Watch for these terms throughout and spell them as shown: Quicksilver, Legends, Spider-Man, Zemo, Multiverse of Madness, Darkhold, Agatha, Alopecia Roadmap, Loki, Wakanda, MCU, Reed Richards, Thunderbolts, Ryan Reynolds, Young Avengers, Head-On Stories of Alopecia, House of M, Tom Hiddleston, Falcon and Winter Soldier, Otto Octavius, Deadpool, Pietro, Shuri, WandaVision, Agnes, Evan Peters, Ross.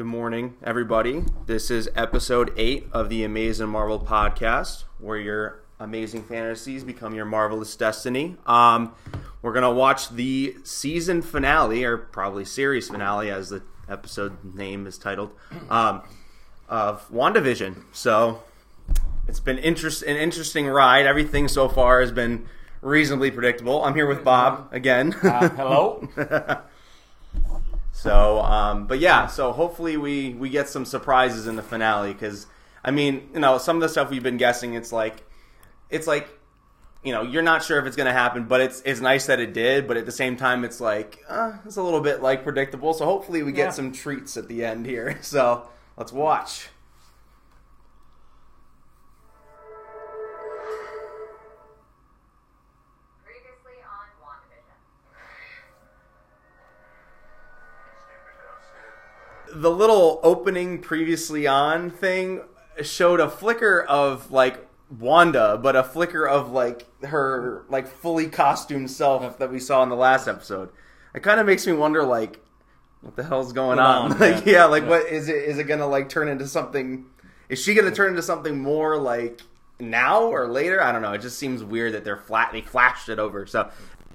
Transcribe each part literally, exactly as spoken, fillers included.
Good morning, everybody. This is episode eight of the Amazing Marvel podcast, where your amazing fantasies become your marvelous destiny. Um, we're going to watch the season finale, or probably series finale, as the episode name is titled, um, of WandaVision. So it's been interest- an interesting ride. Everything so far has been reasonably predictable. I'm here with Bob again. Uh, hello. So, um, but yeah, so hopefully we, we get some surprises in the finale, because, I mean, you know, some of the stuff we've been guessing, it's like, it's like, you know, you're not sure if it's going to happen, but it's it's nice that it did, but at the same time, it's like, uh, it's a little bit, like, predictable, so hopefully we get yeah. some treats at the end here, so let's watch. The little opening previously on thing showed a flicker of, like, Wanda, but a flicker of, like, her, like, fully costumed self that we saw in the last episode. It kind of makes me wonder, like, what the hell's going oh, on? Yeah. Like, yeah, like, yeah. what is it? Is it going to, like, turn into something? Is she going to turn into something more, like, now or later? I don't know. It just seems weird that they're flat. They flashed it over. So,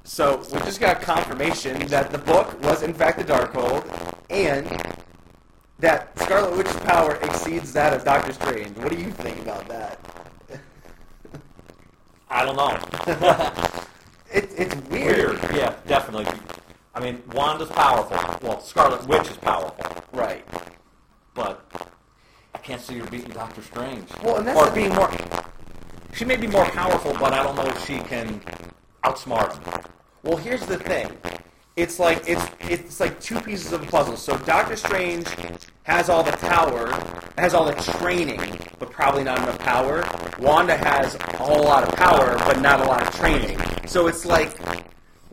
so we just got confirmation that the book was, in fact, the Darkhold, and that Scarlet Witch's power exceeds that of Doctor Strange. What do you think about that? I don't know. it, it's weird. weird. Yeah, definitely. I mean, Wanda's powerful. Well, Scarlet Witch is powerful. Right. But I can't see her beating Doctor Strange. Well, and that's or being more. She may be more powerful, but I don't know if she can outsmart him. Well, here's the thing. It's like it's it's like two pieces of a puzzle. So Doctor Strange has all the power, has all the training, but probably not enough power. Wanda has a whole lot of power, but not a lot of training. So it's like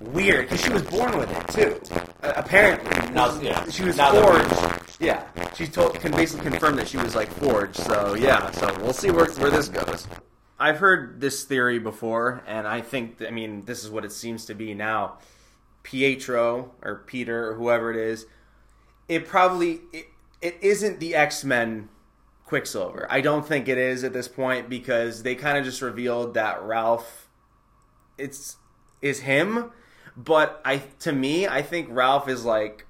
weird, because she was born with it too. Uh, apparently, now, yeah. she was now forged. Yeah, she told, can basically confirm that she was like forged. So yeah, so we'll see where where this goes. I've heard this theory before, and I think that, I mean this is what it seems to be now. Pietro or Peter or whoever it is, it probably it, it isn't the X-Men Quicksilver. I don't think it is at this point, because they kind of just revealed that Ralph it's is him. But I to me, I think Ralph is like,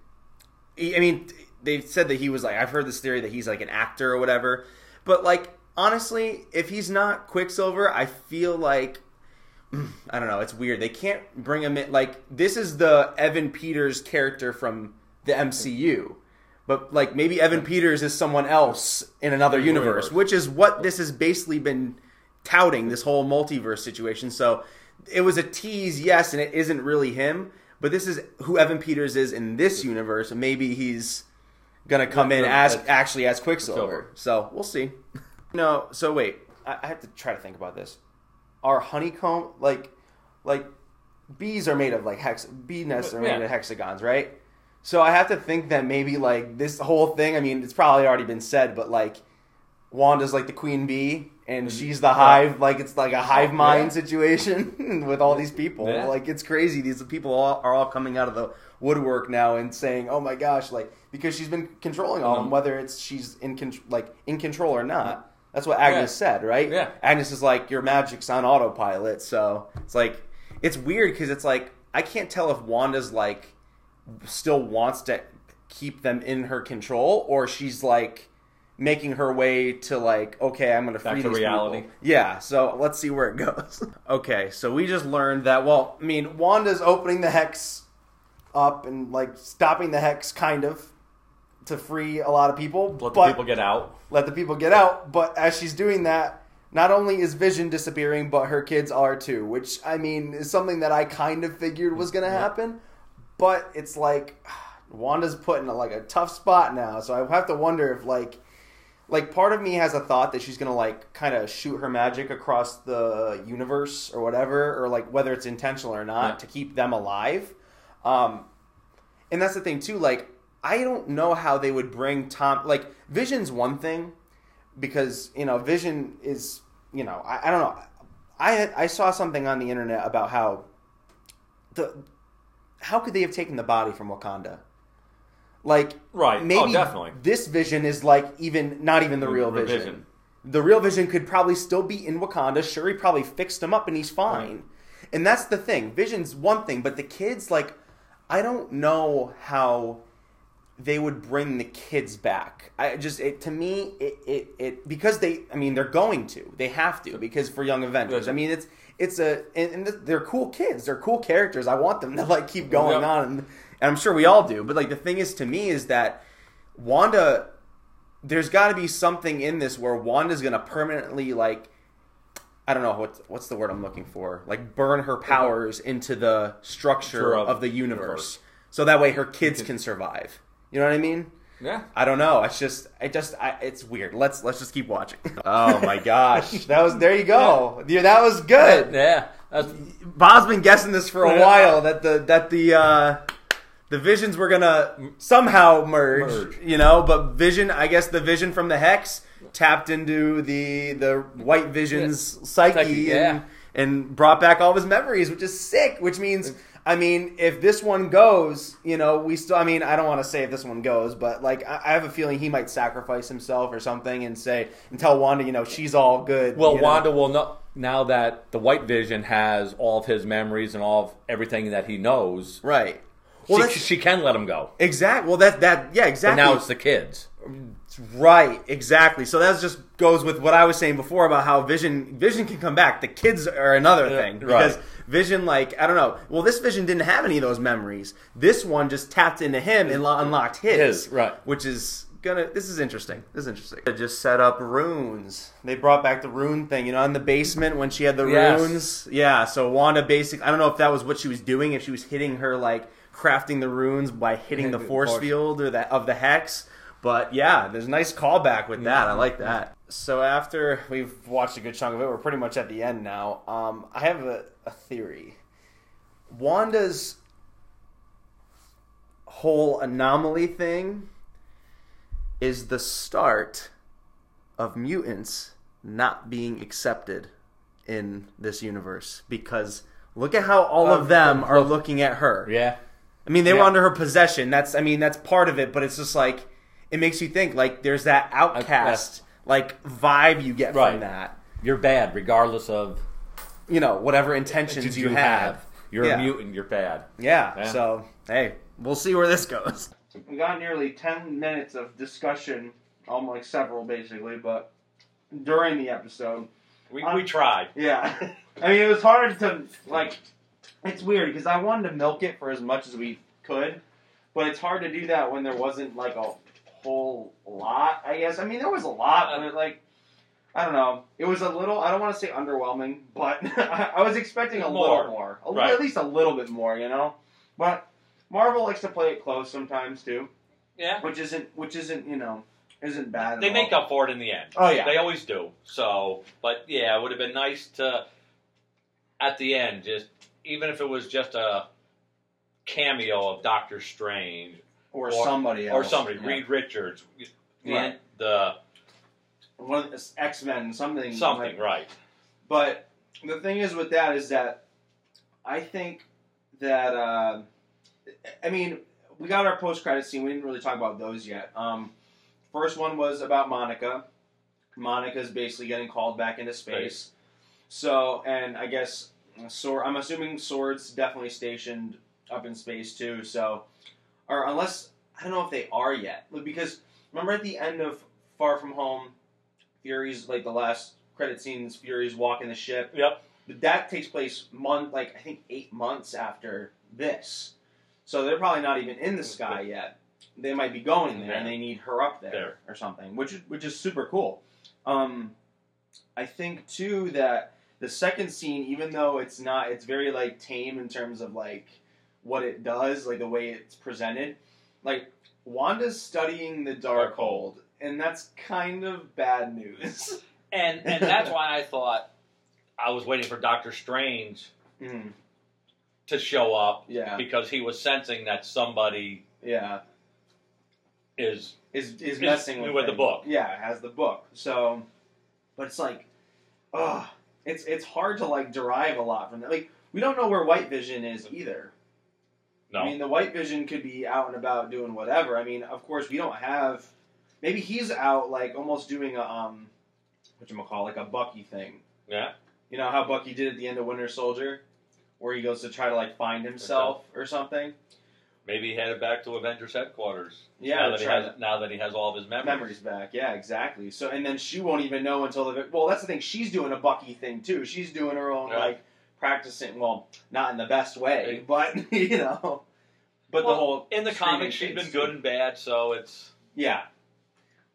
I mean, they've said that he was like, I've heard this theory that he's like an actor or whatever. But like honestly, if he's not Quicksilver, I feel like, I don't know, it's weird. They can't bring him in. Like, this is the Evan Peters character from the M C U. But, like, maybe Evan Peters is someone else in another universe, which is what this has basically been touting, this whole multiverse situation. So it was a tease, yes, and it isn't really him. But this is who Evan Peters is in this universe. And maybe he's going to come in as actually as Quicksilver. So we'll see. No, so wait. I, I have to try to think about this. Are honeycomb, like, like bees are made of, like, hex, bee nests are made yeah. of hexagons, right? So I have to think that maybe, like, this whole thing, I mean, it's probably already been said, but, like, Wanda's, like, the queen bee, and mm-hmm. she's the hive, like, it's like a hive mind yeah. situation with all these people. Yeah. Like, it's crazy. These people all, are all coming out of the woodwork now and saying, oh, my gosh, like, because she's been controlling all of them, whether it's she's, in con- like, in control or not. That's what Agnes yeah. said, right? Yeah. Agnes is like, your magic's on autopilot, so it's like, it's weird, because it's like, I can't tell if Wanda's like, still wants to keep them in her control, or she's like, making her way to like, okay, I'm going to free these people. Back to reality. Yeah, so let's see where it goes. Okay, so we just learned that, well, I mean, Wanda's opening the hex up, and like, stopping the hex, kind of. To free a lot of people. Let the people get out. Let the people get out. But as she's doing that, not only is Vision disappearing, but her kids are too. Which, I mean, is something that I kind of figured was going to happen. But it's like, Wanda's put in a, like a tough spot now. So I have to wonder if like, like part of me has a thought that she's going to like kind of shoot her magic across the universe or whatever. Or like whether it's intentional or not yeah. to keep them alive. Um, and that's the thing too. Like, I don't know how they would bring Tom... Like, Vision's one thing, because, you know, Vision is, you know... I, I don't know. I had, I saw something on the internet about how... the how could they have taken the body from Wakanda? Like, right. Maybe oh, definitely. This Vision is like even not even the real Vision. Vision. The real Vision could probably still be in Wakanda. Shuri probably fixed him up and he's fine. Right. And that's the thing. Vision's one thing, but the kids, like, I don't know how they would bring the kids back. I just it, to me it, it it because they I mean they're going to. They have to because for Young Avengers. I mean it's it's a and, and they're cool kids. They're cool characters. I want them to like keep going yep. on and, and I'm sure we all do. But like the thing is to me is that Wanda there's got to be something in this where Wanda's going to permanently like I don't know what's what's the word I'm looking for. Like burn her powers into the structure sure of, of the universe. universe. So that way her kids can survive. You know what I mean? Yeah. I don't know. It's just, it just, I, it's weird. Let's let's just keep watching. Oh my gosh, that was there. You go. Yeah, yeah that was good. Yeah. That's... Bob's been guessing this for a while that the that the uh, the Visions were gonna somehow merge, merge. You know, but Vision, I guess the Vision from the Hex tapped into the the White Vision's yeah. psyche, psyche yeah. and and brought back all of his memories, which is sick. Which means. I mean, if this one goes, you know, we still, I mean, I don't want to say if this one goes, but like, I, I have a feeling he might sacrifice himself or something and say, and tell Wanda, you know, she's all good. Well, Wanda know? will know, now that the White Vision has all of his memories and all of everything that he knows. Right. Well, she, she can let him go. Exactly. Well, that, that, yeah, exactly. But now it's the kids. Right, exactly. So that just goes with what I was saying before about how Vision Vision can come back. The kids are another thing. Because right. Vision, like, I don't know. Well, this Vision didn't have any of those memories. This one just tapped into him and unlocked his. his right. Which is gonna, this is interesting. This is interesting. They just set up runes. They brought back the rune thing, you know, in the basement when she had the yes. runes. Yeah, so Wanda basically, I don't know if that was what she was doing, if she was hitting her, like, crafting the runes by hitting the force field or that of the Hex. But yeah, there's a nice callback with that. I like that. So after we've watched a good chunk of it, we're pretty much at the end now. Um, I have a, a theory. Wanda's whole anomaly thing is the start of mutants not being accepted in this universe. Because look at how all of them are looking at her. Yeah. I mean, they yeah. were under her possession. That's I mean, that's part of it, but it's just like... It makes you think, like, there's that outcast, like, vibe you get right. from that. You're bad, regardless of... You know, whatever intentions you, you have. have. You're yeah. a mutant, you're bad. Yeah. yeah, so, hey, we'll see where this goes. We got nearly ten minutes of discussion, um, like several, basically, but during the episode... We, we tried. Yeah. I mean, it was hard to, like... It's weird, because I wanted to milk it for as much as we could, but it's hard to do that when there wasn't, like, a... whole lot, I guess. I mean, there was a lot, but, like, I don't know. It was a little, I don't want to say underwhelming, but I was expecting a more. little more. A right. li- at least a little bit more, you know? But Marvel likes to play it close sometimes, too. Yeah. Which isn't, which isn't, you know, isn't bad They at make all. up for it in the end. Oh, yeah. They always do. So, but, yeah, it would have been nice to, at the end, just, even if it was just a cameo of Doctor Strange, Or, or somebody else. Or somebody. Yeah. Reed Richards. Right. The one X-Men, something. Something, like, right. But the thing is with that is that I think that, uh, I mean, we got our post-credit scene. We didn't really talk about those yet. Um, first one was about Monica. Monica's basically getting called back into space. Space. So, and I guess, Sword, I'm assuming Sword's definitely stationed up in space too, so... Or unless, I don't know if they are yet. Because remember at the end of Far From Home, Fury's, like the last credit scenes, Fury's walking the ship. Yep. But that takes place, month, like I think eight months after this. So they're probably not even in the sky yet. They might be going there, and they need her up there, there. or something, which, which is super cool. Um, I think, too, that the second scene, even though it's not, it's very, like, tame in terms of, like, what it does, like the way it's presented. Like, Wanda's studying the Darkhold, and that's kind of bad news. and and that's why I thought I was waiting for Doctor Strange mm. to show up, yeah. because he was sensing that somebody yeah. is, is, is messing is with, with the book. Yeah, has the book. So, but it's like, ugh, it's, it's hard to, like, derive a lot from that. Like, we don't know where White Vision is either. No. I mean, the White Vision could be out and about doing whatever. I mean, of course, we don't have... Maybe he's out, like, almost doing a, um, whatchamacallit, like a Bucky thing. Yeah. You know how Bucky did at the end of Winter Soldier? Where he goes to try to, like, find himself or something? Maybe headed back to Avengers headquarters. Yeah, now that, he has, now that he has all of his memories. Memories back, yeah, exactly. So, and then she won't even know until the... Well, that's the thing. She's doing a Bucky thing, too. She's doing her own, yeah. like... practicing, well, not in the best way, but, you know. But well, the whole... In the comics, she's been good and bad, so it's... Yeah.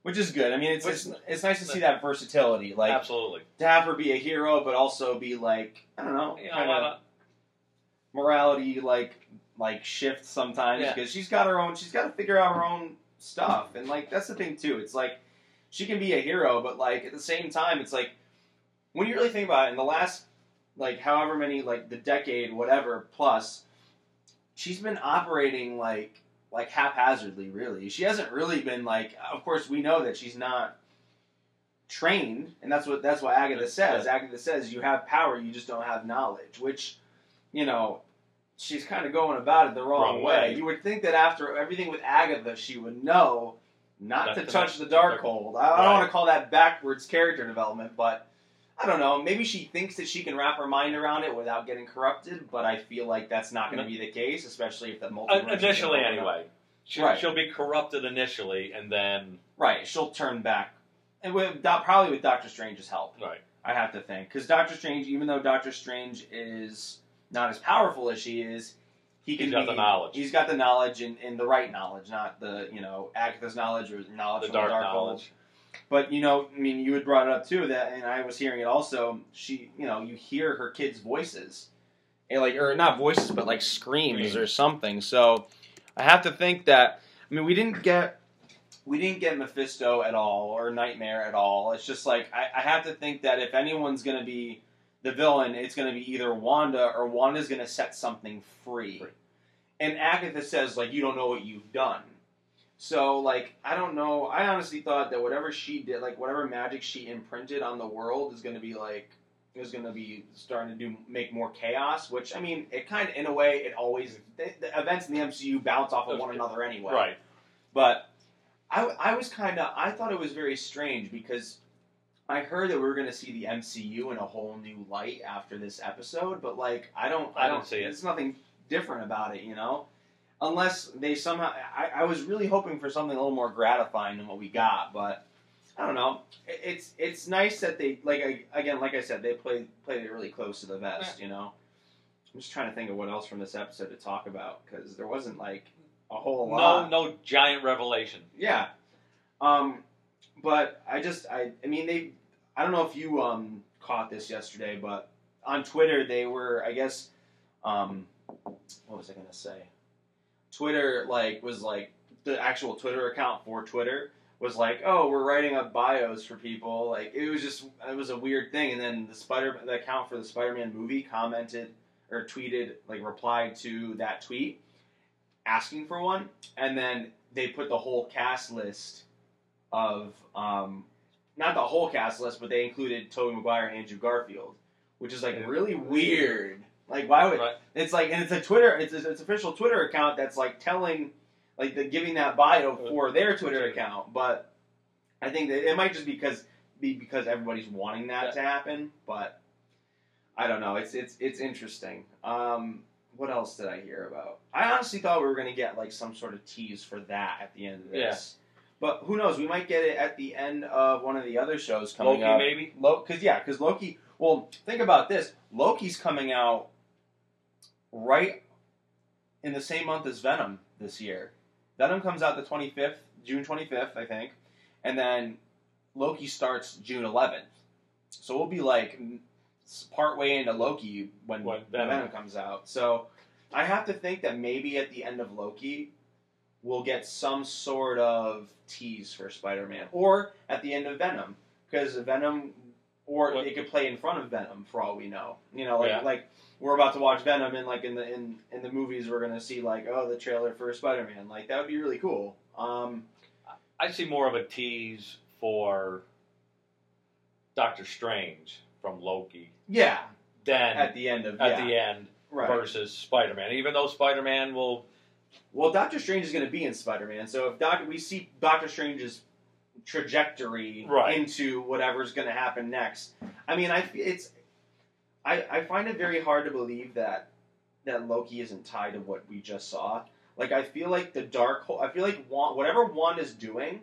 Which is good. I mean, it's Which, it's, it's nice to see that versatility. Like, absolutely. To have her be a hero, but also be, like, I don't know, you kind know, of morality, like, like shift sometimes, because yeah. she's got her own... She's got to figure out her own stuff, and, like, that's the thing, too. It's, like, she can be a hero, but, like, at the same time, it's, like, when you really think about it, in the last... like, however many, like, the decade, whatever, plus, she's been operating, like, like haphazardly, really. She hasn't really been, like, of course, we know that she's not trained, and that's what that's what Agatha says. Agatha says, you have power, you just don't have knowledge, which, you know, she's kind of going about it the wrong, wrong way. way. You would think that after everything with Agatha, she would know not that's to touch the Darkhold. Dark. I don't right. want to call that backwards character development, but... I don't know, maybe she thinks that she can wrap her mind around it without getting corrupted, but I feel like that's not going to be the case, especially if the multiverse... Uh, initially, anyway. She'll, right. she'll be corrupted initially, and then... Right, she'll turn back. And with, probably with Doctor Strange's help, right? I have to think. Because Doctor Strange, even though Doctor Strange is not as powerful as she is, he can he's got be, the knowledge. He's got the knowledge, and, and the right knowledge, not the, you know, Agatha's knowledge or knowledge the from dark the dark knowledge. Hole. But, you know, I mean, you had brought it up, too, that, and I was hearing it also, she, you know, you hear her kids' voices, and like or not voices, but, like, screams or something. So I have to think that, I mean, we didn't get, we didn't get Mephisto at all, or Nightmare at all. It's just, like, I, I have to think that if anyone's going to be the villain, it's going to be either Wanda, or Wanda's going to set something free. Right. And Agatha says, like, you don't know what you've done. So, like, I don't know, I honestly thought that whatever she did, like, whatever magic she imprinted on the world is going to be, like, is going to be starting to do make more chaos, which, I mean, it kind of, in a way, it always, the, the events in the M C U bounce off of one another anyway. Right. But I, I was kind of, I thought it was very strange, because I heard that we were going to see the M C U in a whole new light after this episode, but, like, I don't, I, I don't see it. There's nothing different about it, you know? Unless they somehow... I, I was really hoping for something a little more gratifying than what we got, but I don't know. It, it's it's nice that they... like I, Again, like I said, they played played it really close to the vest, you know? I'm just trying to think of what else from this episode to talk about, because there wasn't, like, a whole lot. No, no giant revelation. Yeah. Um, but I just... I, I mean, they... I don't know if you um caught this yesterday, but on Twitter, they were, I guess... Um, what was I going to say? Twitter, like, was, like, the actual Twitter account for Twitter was like, oh, we're writing up bios for people. Like, it was just, it was a weird thing. And then the Spider, the account for the Spider-Man movie commented or tweeted, like, replied to that tweet asking for one. And then they put the whole cast list of, um, not the whole cast list, but they included Tobey Maguire and Andrew Garfield, which is, like, really weird. Like, why would... Right. It's like... And it's a Twitter... It's an official Twitter account that's, like, telling... Like, the, giving that bio for their Twitter account. But I think that it might just because, be because everybody's wanting that yeah. to happen. But I don't know. It's it's it's interesting. Um, what else did I hear about? I honestly thought we were going to get, like, some sort of tease for that at the end of this. Yeah. But who knows? We might get it at the end of one of the other shows coming Loki, up. Loki, maybe? Loki, cause, yeah, because Loki... Well, think about this. Loki's coming out... right in the same month as Venom this year. Venom comes out the twenty-fifth, June twenty-fifth, I think. And then Loki starts June eleventh. So we'll be like partway into Loki when Venom. Venom comes out. So I have to think that maybe at the end of Loki, we'll get some sort of tease for Spider-Man. Or at the end of Venom. Because Venom, or what? It could play in front of Venom for all we know. You know, like... Yeah. like We're about to watch Venom, and like in the in, in the movies, we're gonna see like oh the trailer for Spider-Man. Like that would be really cool. Um, I see more of a tease for Doctor Strange from Loki. Yeah. Than at the end of at yeah. the end right. versus Spider-Man. Even though Spider-Man will... Well, Doctor Strange is going to be in Spider-Man, so if Doc, we see Doctor Strange's trajectory right. into whatever's going to happen next. I mean, I it's I, I find it very hard to believe that that Loki isn't tied to what we just saw. Like, I feel like the Darkhold... I feel like Wanda, whatever Wanda's doing,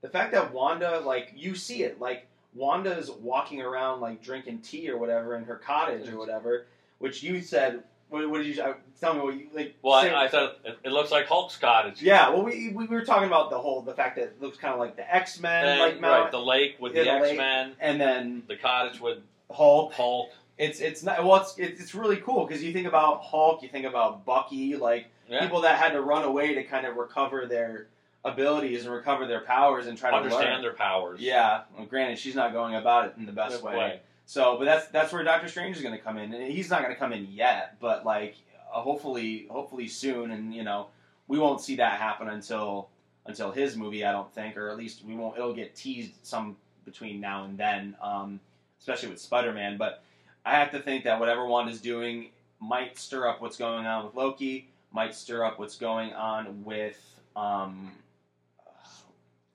the fact that Wanda, like, you see it. Like, Wanda's walking around, like, drinking tea or whatever in her cottage or whatever, which you said... What, what did you uh, tell me? What you like? Well, say, I, I thought it, it looks like Hulk's cottage. Yeah. Well, we, we we were talking about the whole the fact that it looks kind of like the X-Men, like right, the lake with the, the X-Men, and then the cottage with Hulk. Hulk. It's it's not well. It's it's, it's really cool because you think about Hulk, you think about Bucky, like yeah. people that had to run away to kind of recover their abilities and recover their powers and try to understand learn. their powers. Yeah. Well, granted, she's not going about it in the best way. way. So, but that's that's where Doctor Strange is going to come in, and he's not going to come in yet, but like uh, hopefully, hopefully soon, and you know, we won't see that happen until until his movie, I don't think, or at least we won't. It'll get teased some between now and then, um, especially with Spider-Man. But I have to think that whatever Wanda's doing might stir up what's going on with Loki, might stir up what's going on with um,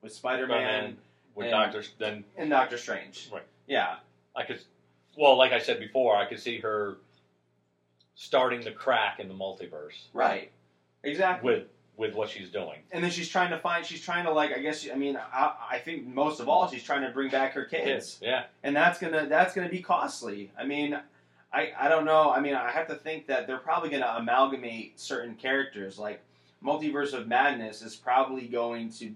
with Spider-Man, with Doctor then and Doctor Strange, right? Yeah. I could, well, like I said before, I could see her starting the crack in the multiverse. Right. Exactly. With with what she's doing. And then she's trying to find, she's trying to like, I guess, she, I mean, I, I think most of all, she's trying to bring back her kids. Yeah. And that's going to, that's going to be costly. I mean, I, I don't know. I mean, I have to think that they're probably going to amalgamate certain characters. Like, Multiverse of Madness is probably going to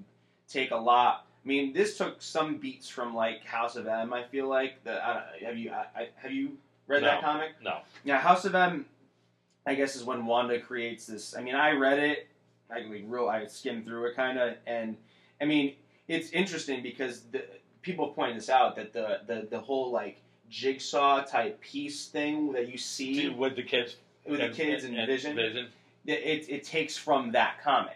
take a lot. I mean, this took some beats from like House of M. I feel like the I don't, have you I, I, have you read no, that comic? No. Yeah, House of M. I guess is when Wanda creates this. I mean, I read it. I like real. I skimmed through it kind of, and I mean, it's interesting because the, people point this out that the, the the whole like jigsaw type piece thing that you see Dude, with the kids with and, the kids and, and Vision. Vision. It it takes from that comic.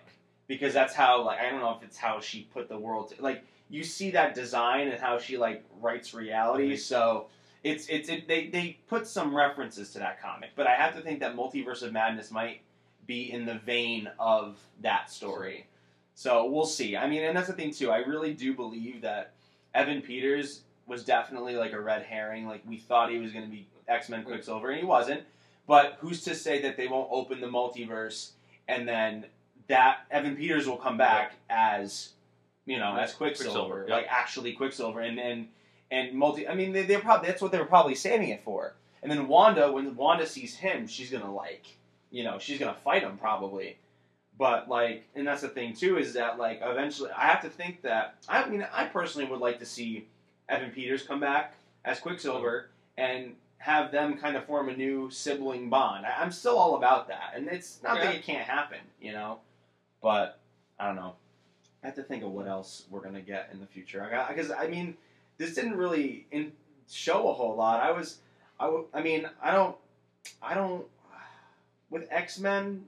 Because that's how, like, I don't know if it's how she put the world... To, like, you see that design and how she, like, writes reality. Mm-hmm. So, it's it's it, they, they put some references to that comic. But I have to think that Multiverse of Madness might be in the vein of that story. So, we'll see. I mean, and that's the thing, too. I really do believe that Evan Peters was definitely, like, a red herring. Like, we thought he was going to be X-Men Quicksilver, and he wasn't. But who's to say that they won't open the multiverse and then... that Evan Peters will come back yeah. as, you know, as Quicksilver, Quicksilver yeah. like actually Quicksilver, and and, and multi. I mean, they they probably that's what they were probably saving it for. And then Wanda, when Wanda sees him, she's gonna like, you know, she's gonna fight him probably. But like, and that's the thing too is that like eventually, I have to think that I mean, I personally would like to see Evan Peters come back as Quicksilver and have them kind of form a new sibling bond. I, I'm still all about that, and it's not yeah. that it can't happen, you know. But, I don't know. I have to think of what else we're going to get in the future. Because, I, I mean, this didn't really in, show a whole lot. I was, I, w- I mean, I don't, I don't, with X-Men,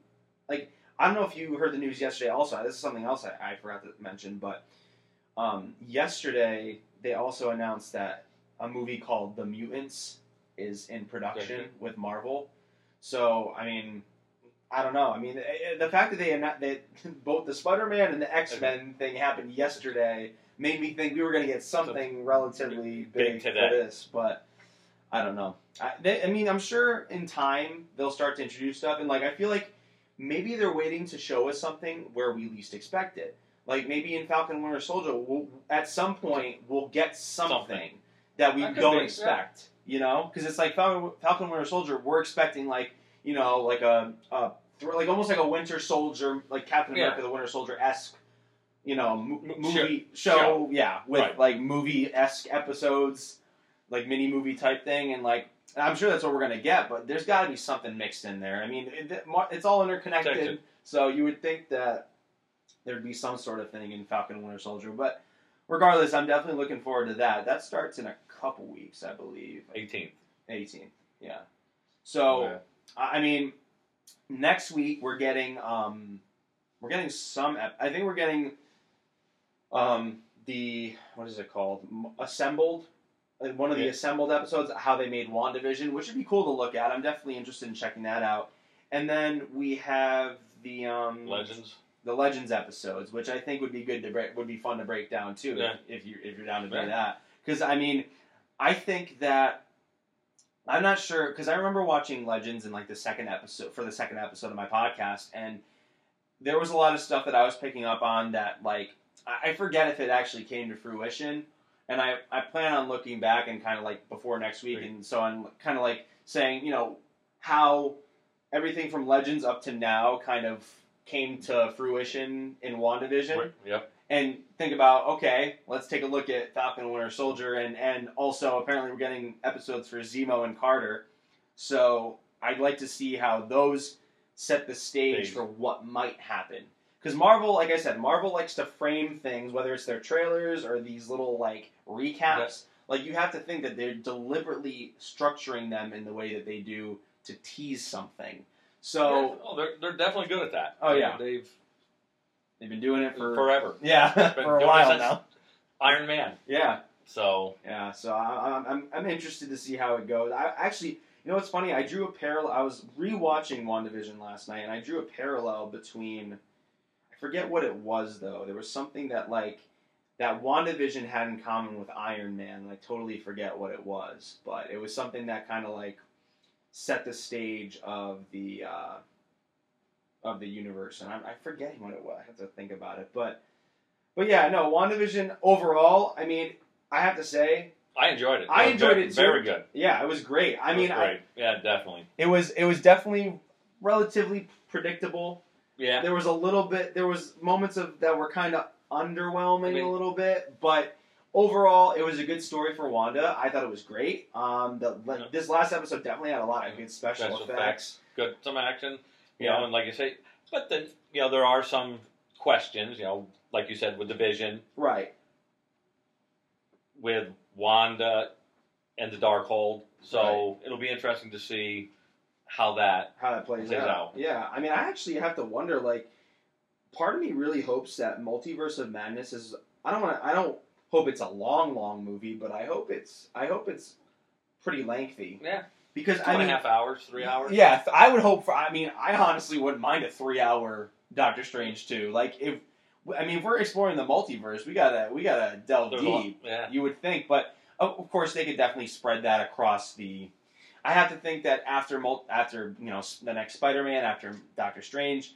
like, I don't know if you heard the news yesterday also. This is something else I, I forgot to mention. But um, yesterday, they also announced that a movie called The Mutants is in production mm-hmm. with Marvel. So, I mean... I don't know. I mean, the fact that they that both the Spider-Man and the X-Men thing happened yesterday made me think we were going to get something relatively big, big for this. But I don't know. I, they, I mean, I'm sure in time they'll start to introduce stuff. And like, I feel like maybe they're waiting to show us something where we least expect it. Like maybe in Falcon and Winter Soldier, we'll, at some point we'll get something, something. that we that don't be, expect. Yeah. You know, because it's like Falcon, Falcon and Winter Soldier, we're expecting like. You know, like a, a like almost like a Winter Soldier, like Captain yeah. America, the Winter Soldier-esque, you know, m- movie show, show, show, yeah, with right. like movie-esque episodes, like mini movie type thing, and like I'm sure that's what we're gonna get, but there's got to be something mixed in there. I mean, it, it's all interconnected, Detective. so you would think that there'd be some sort of thing in Falcon and Winter Soldier, but regardless, I'm definitely looking forward to that. That starts in a couple weeks, I believe. eighteenth eighteenth, yeah. So. Okay. I mean, next week we're getting um, we're getting some. Ep- I think we're getting um, the what is it called? Assembled in one of yeah. the Assembled episodes, how they made WandaVision, which would be cool to look at. I'm definitely interested in checking that out. And then we have the um, Legends, the Legends episodes, which I think would be good to break, would be fun to break down too, yeah. if, if you if you're down to do yeah. that. Because I mean, I think that. I'm not sure, because I remember watching Legends in like the second episode, for the second episode of my podcast, and there was a lot of stuff that I was picking up on that, like, I forget if it actually came to fruition, and I, I plan on looking back and kind of like before next week, right. and so on, kind of like saying, you know, how everything from Legends up to now kind of came to fruition in WandaVision. Right. Yeah. And think about, okay, let's take a look at Falcon and Winter Soldier, and, and also apparently we're getting episodes for Zemo and Carter. So I'd like to see how those set the stage Thanks. for what might happen. Because Marvel, like I said, Marvel likes to frame things, whether it's their trailers or these little, like, recaps. Yes. Like, you have to think that they're deliberately structuring them in the way that they do to tease something. So, yeah, oh, they're, they're definitely good at that. Oh, yeah. They've... They've been doing it for... Forever. Yeah, been for a doing while now. Iron Man. Yeah. So... Yeah, so I'm, I'm, I'm interested to see how it goes. I actually, you know what's funny? I drew a parallel... I was re-watching WandaVision last night, and I drew a parallel between... I forget what it was, though. There was something that, like, that WandaVision had in common with Iron Man, and I totally forget what it was. But it was something that kind of, like, set the stage of the... Uh, of the universe, and I'm, I forget what it was. I have to think about it, but but yeah, no. WandaVision overall, I mean, I have to say, I enjoyed it. I enjoyed it too. Very good. Yeah, it was great. I mean, I, yeah, definitely. It was it was definitely relatively predictable. Yeah, there was a little bit. There was moments of that were kind of underwhelming I mean, a little bit, but overall, it was a good story for Wanda. I thought it was great. Um, the, yeah. this last episode definitely had a lot of good special, special effects. effects. Good, some action. You know, and like you say, but then, you know, there are some questions, you know, like you said, with the Vision. Right. With Wanda and the Darkhold. So right. it'll be interesting to see how that, how that plays, plays out. out. Yeah. I mean, I actually have to wonder, like, part of me really hopes that Multiverse of Madness is, I don't want to, I don't hope it's a long, long movie, but I hope it's, I hope it's pretty lengthy. Yeah. Because Two I mean, and a half hours, three hours. Yeah, I would hope for. I mean, I honestly wouldn't mind a three-hour Doctor Strange two. Like, if I mean, if we're exploring the multiverse, we gotta we gotta delve There's deep. Lot, yeah. You would think, but of course, they could definitely spread that across the. I have to think that after after you know the next Spider-Man, after Doctor Strange,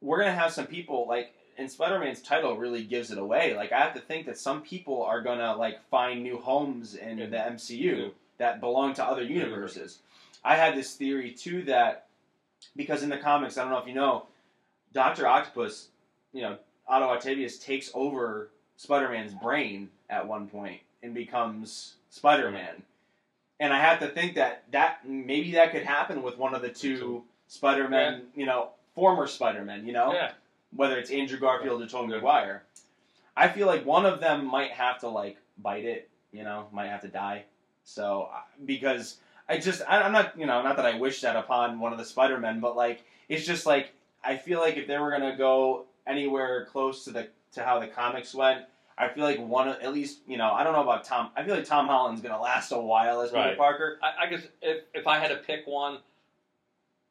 we're gonna have some people like, and Spider-Man's title really gives it away. Like, I have to think that some people are gonna like find new homes in yeah. the M C U. Yeah. That belong to other universes. I had this theory, too, that... Because in the comics, I don't know if you know, Doctor Octopus, you know, Otto Octavius takes over Spider-Man's brain at one point and becomes Spider-Man. And I have to think that, that maybe that could happen with one of the two Spider-Men, yeah. you know, former Spider-Men, you know? Yeah. Whether it's Andrew Garfield or Tobey Maguire. I feel like one of them might have to, like, bite it, you know? Might have to die. So, because I just, I'm not, you know, not that I wish that upon one of the Spider-Men, but, like, it's just, like, I feel like if they were going to go anywhere close to the to how the comics went, I feel like one of, at least, you know, I don't know about Tom, I feel like Tom Holland's going to last a while as Peter right. Parker. I, I guess if, if I had to pick one,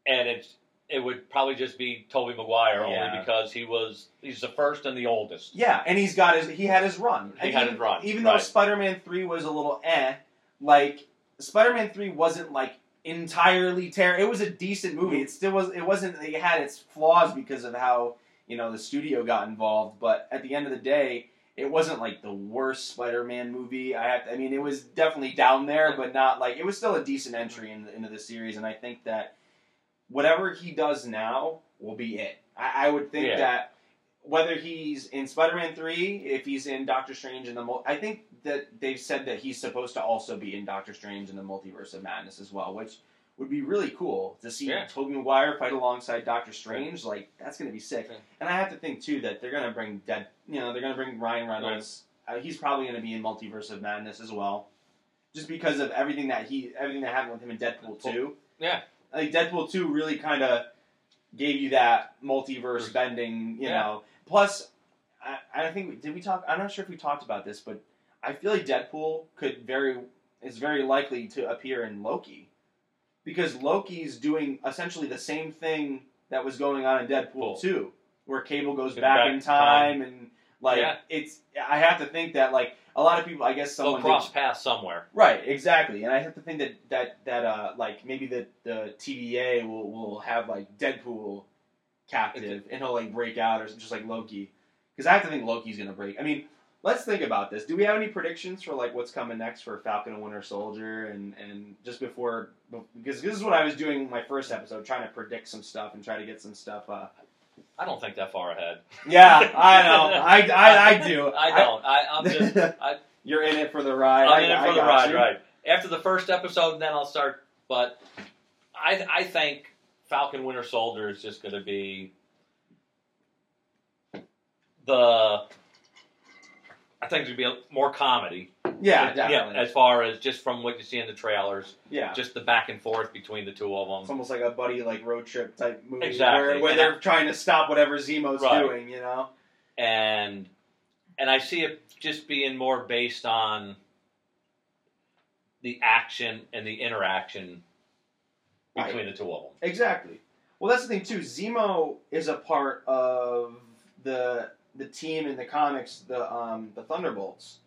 and it's, it would probably just be Tobey Maguire only yeah. because he was he's the first and the oldest. Yeah, and he's got his, he had his run. He and had even, his run, Even right. though Spider-Man three was a little eh, like, Spider-Man three wasn't, like, entirely terrible. It was a decent movie. It still was, it wasn't, it had its flaws because of how, you know, the studio got involved, but at the end of the day, it wasn't, like, the worst Spider-Man movie. I have to, I mean, it was definitely down there, but not, like, it was still a decent entry in, into the series, and I think that whatever he does now will be it. I, I would think yeah. that whether he's in Spider-Man three, if he's in Doctor Strange, and the mul- I think that they've said that he's supposed to also be in Doctor Strange and the Multiverse of Madness as well, which would be really cool to see yeah. Tobey Maguire fight alongside Doctor Strange. Yeah. Like, that's going to be sick. Yeah. And I have to think too that they're going to bring Dead, you know, they're going to bring Ryan Reynolds. Right. Uh, he's probably going to be in Multiverse of Madness as well, just because of everything that he, everything that happened with him in Deadpool, Deadpool. two. Yeah, I think Deadpool two really kind of gave you that multiverse bending, you yeah. know. Plus, I, I think, did we talk, I'm not sure if we talked about this, but I feel like Deadpool could very is very likely to appear in Loki. Because Loki's doing essentially the same thing that was going on in Deadpool two, where Cable goes back, back in time, time. and, like, yeah. it's... I have to think that, like, a lot of people, I guess someone... They'll cross paths somewhere. Right, exactly. And I have to think that, that, that uh, like, maybe the, the T V A will, will have, like, Deadpool captive, and he'll, like, break out, or just like Loki. Because I have to think Loki's going to break... I mean... Let's think about this. Do we have any predictions for like what's coming next for Falcon and Winter Soldier? And, and just before, because this is what I was doing in my first episode, trying to predict some stuff and try to get some stuff. Uh, I don't think that far ahead. Yeah, I know. I, I, I do. I don't. I, I'm just. I, You're in it for the ride. I'm in it for I, the I ride, you. Right? After the first episode, then I'll start. But I, I think Falcon Winter Soldier is just going to be the. I think there'd be a, more comedy. Yeah, definitely. Yeah, as far as just from what you see in the trailers. Yeah. Just the back and forth between the two of them. It's almost like a buddy, like, road trip type movie. Exactly. Where, where they're I, trying to stop whatever Zemo's right. doing, you know? And and I see it just being more based on the action and the interaction between right. the two of them. Exactly. Well, that's the thing, too. Zemo is a part of the... the team in the comics, the um, the Thunderbolts,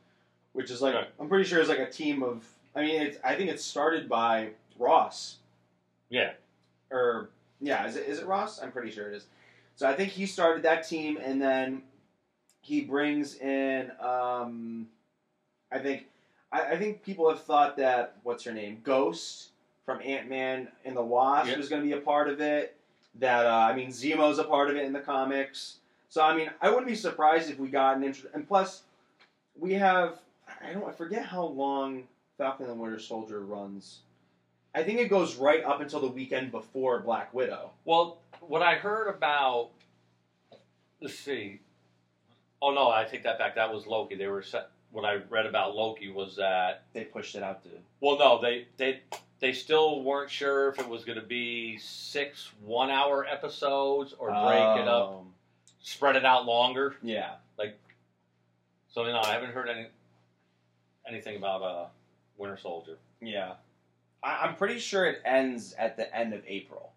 which is like, right. I'm pretty sure it's like a team of, I mean, it's, I think it's started by Ross. Yeah. Or, yeah, is it, is it Ross? I'm pretty sure it is. So I think he started that team, and then he brings in, um, I think, I, I think people have thought that, what's her name, Ghost from Ant-Man and the Wasp yep. was going to be a part of it. That, uh, I mean, Zemo's a part of it in the comics. So, I mean, I wouldn't be surprised if we got an interest. And plus, we have, I don't I forget how long Falcon and Winter Soldier runs. I think it goes right up until the weekend before Black Widow. Well, what I heard about, let's see. Oh, no, I take that back. That was Loki. They were set, what I read about Loki was that. They pushed it out to. Well, no, they they, they still weren't sure if it was going to be six one-hour episodes or break um. it up. Spread it out longer. Yeah. Like, so you know, I haven't heard any anything about uh, Winter Soldier. Yeah. I, I'm pretty sure it ends at the end of April.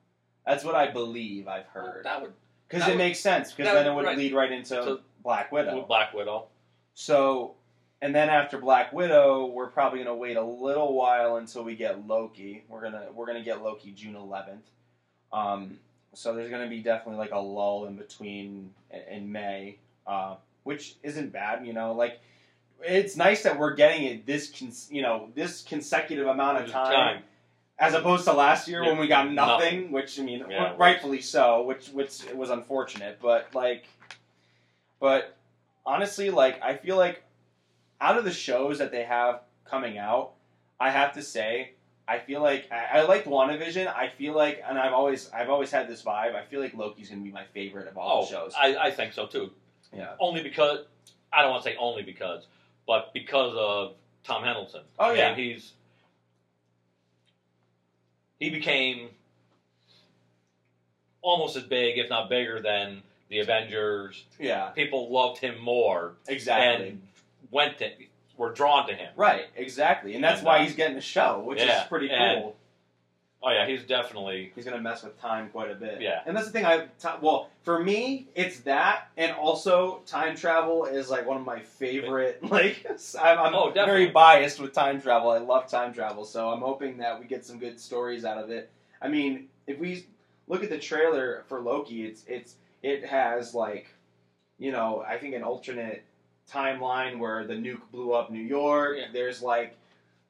That's what I believe I've heard. That would because it would, makes sense because then would, it would right. lead right into so, Black Widow. Black Widow. So, and then after Black Widow, we're probably gonna wait a little while until we get Loki. We're gonna we're gonna get Loki June eleventh. Um. So there's going to be definitely, like, a lull in between in May, uh, which isn't bad, you know. Like, it's nice that we're getting it this, cons- you know, this consecutive amount of time, time. As opposed to last year yeah. when we got nothing, nothing, which, I mean, yeah, rightfully which. so, which, which was unfortunate. But, like, but honestly, like, I feel like out of the shows that they have coming out, I have to say... I feel like I, I liked WandaVision. I feel like, and I've always, I've always had this vibe. I feel like Loki's gonna be my favorite of all oh, the shows. I, I think so too. Yeah. Only because I don't want to say only because, but because of Tom Hiddleston. Oh I yeah, mean, he's he became almost as big, if not bigger, than the Avengers. Yeah. People loved him more. Exactly. And went to. We're drawn to him. Right, exactly. And that's and, uh, why he's getting the show, which yeah, is pretty cool. And, oh, yeah, he's definitely... He's going to mess with time quite a bit. Yeah. And that's the thing I... Well, for me, it's that, and also time travel is, like, one of my favorite... Like, I'm, I'm oh, very biased with time travel. I love time travel, so I'm hoping that we get some good stories out of it. I mean, if we look at the trailer for Loki, it's it's it has, like, you know, I think an alternate... timeline where the nuke blew up New York. Yeah. There's like,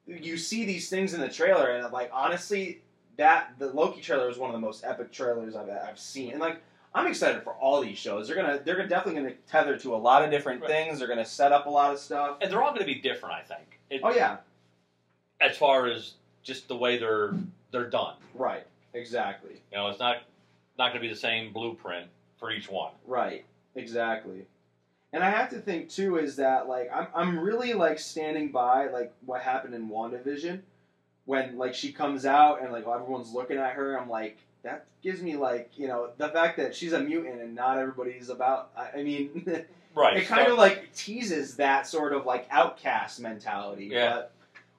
you see these things in the trailer, and like honestly, that the Loki trailer was one of the most epic trailers I've I've seen. And like, I'm excited for all these shows. They're gonna they're definitely gonna tether to a lot of different right. things. They're gonna set up a lot of stuff, and they're all gonna be different. I think. It, oh yeah. As far as just the way they're they're done. Right. Exactly. You know, it's not not gonna be the same blueprint for each one. Right. Exactly. And I have to think, too, is that, like, I'm I'm really, like, standing by, like, what happened in WandaVision. When, like, she comes out and, like, well, everyone's looking at her, I'm like, that gives me, like, you know, the fact that she's a mutant and not everybody's about, I, I mean, right. it kind so, of, like, teases that sort of, like, outcast mentality. Yeah. But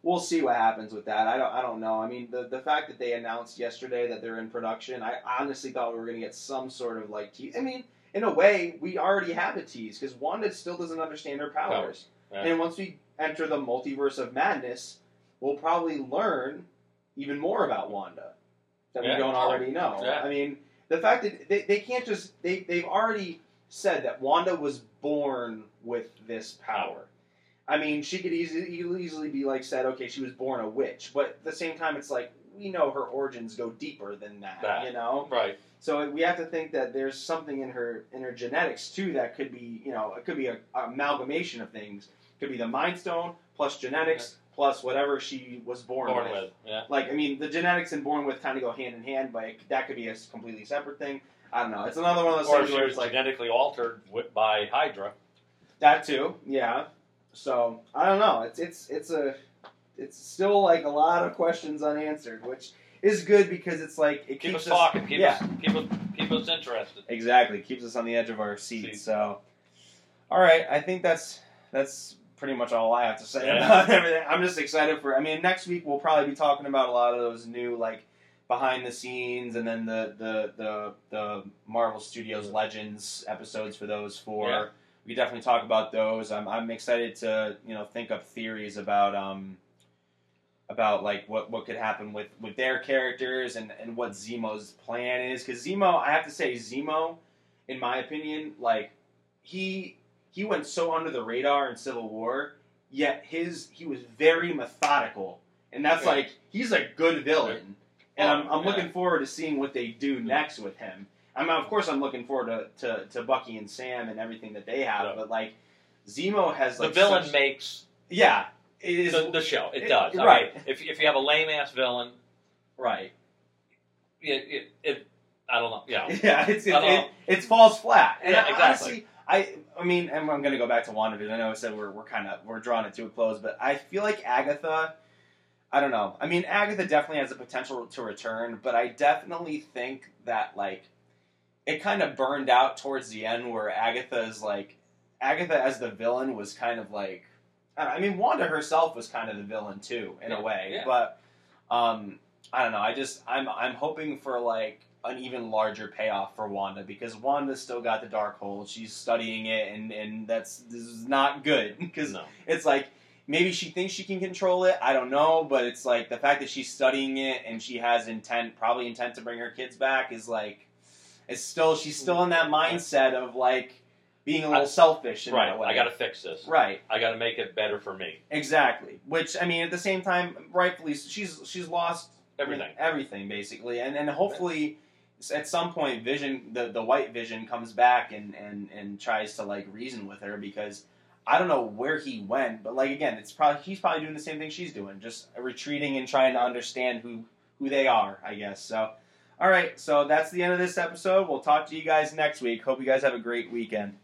we'll see what happens with that. I don't I don't know. I mean, the the fact that they announced yesterday that they're in production, I honestly thought we were going to get some sort of, like, tease. I mean, in a way, we already have a tease, because Wanda still doesn't understand her powers. Oh, yeah. And once we enter the Multiverse of Madness, we'll probably learn even more about Wanda that yeah. we don't already know. Yeah. I mean, the fact that they, they can't just... They, they've already said that Wanda was born with this power. I mean, she could easily, easily be, like, said, okay, she was born a witch. But at the same time, it's like, we know her origins go deeper than that, that you know? Right. So we have to think that there's something in her in her genetics, too, that could be, you know, it could be an amalgamation of things. It could be the Mind Stone plus genetics plus whatever she was born, born with. with. Yeah. Like, I mean, the genetics and born with kind of go hand in hand, but it, that could be a completely separate thing. I don't know. It's another one of those or things she where it's like... Or genetically altered by Hydra. That, too, yeah. So I don't know. It's it's it's a it's still like a lot of questions unanswered, which is good because it's like it keep keeps us talking, keep yeah. us keep us keep us interested. Exactly, keeps us on the edge of our seat. Seat. So, all right, I think that's that's pretty much all I have to say yeah. about everything. I'm just excited for. I mean, next week we'll probably be talking about a lot of those new like behind the scenes, and then the the the, the Marvel Studios Legends episodes for those four. Yeah. We definitely talk about those. I'm I'm excited to you know think up theories about um about like what, what could happen with, with their characters and, and what Zemo's plan is, because Zemo I have to say Zemo, in my opinion, like he he went so under the radar in Civil War, yet his he was very methodical, and that's yeah. like he's a good villain, and I'm I'm yeah. looking forward to seeing what they do next with him. I mean, of course, I'm looking forward to, to, to Bucky and Sam and everything that they have, yeah. but, like, Zemo has, like, the villain such, makes... Yeah. It is, the, the show. It, it does. Right. I mean, if, if you have a lame-ass villain... Right. It... it, it I don't know. Yeah. Yeah, it's, it, it, it, it falls flat. And yeah, exactly. Honestly, I, I mean, and I'm going to go back to WandaVision. I know I said we're, we're kind of... We're drawing it to a close, but I feel like Agatha... I don't know. I mean, Agatha definitely has the potential to return, but I definitely think that, like... It kind of burned out towards the end where Agatha is like... Agatha as the villain was kind of like... I, I mean, Wanda herself was kind of the villain, too, in yeah, a way. Yeah. But, um, I don't know. I just... I'm I'm hoping for, like, an even larger payoff for Wanda. Because Wanda's still got the Darkhold. She's studying it, and, and that's this is not good. Because no. it's like... Maybe she thinks she can control it. I don't know. But it's like the fact that she's studying it and she has intent... Probably intent to bring her kids back is like... It's still she's still in that mindset of like being a little I, selfish in right, that way. I got to fix this. Right. I got to make it better for me. Exactly. Which I mean, at the same time, rightfully, she's she's lost everything, everything basically, and and hopefully, at some point, Vision, the the White Vision, comes back and and and tries to like reason with her, because I don't know where he went, but like again, it's probably he's probably doing the same thing she's doing, just retreating and trying to understand who who they are, I guess. So. All right, so that's the end of this episode. We'll talk to you guys next week. Hope you guys have a great weekend.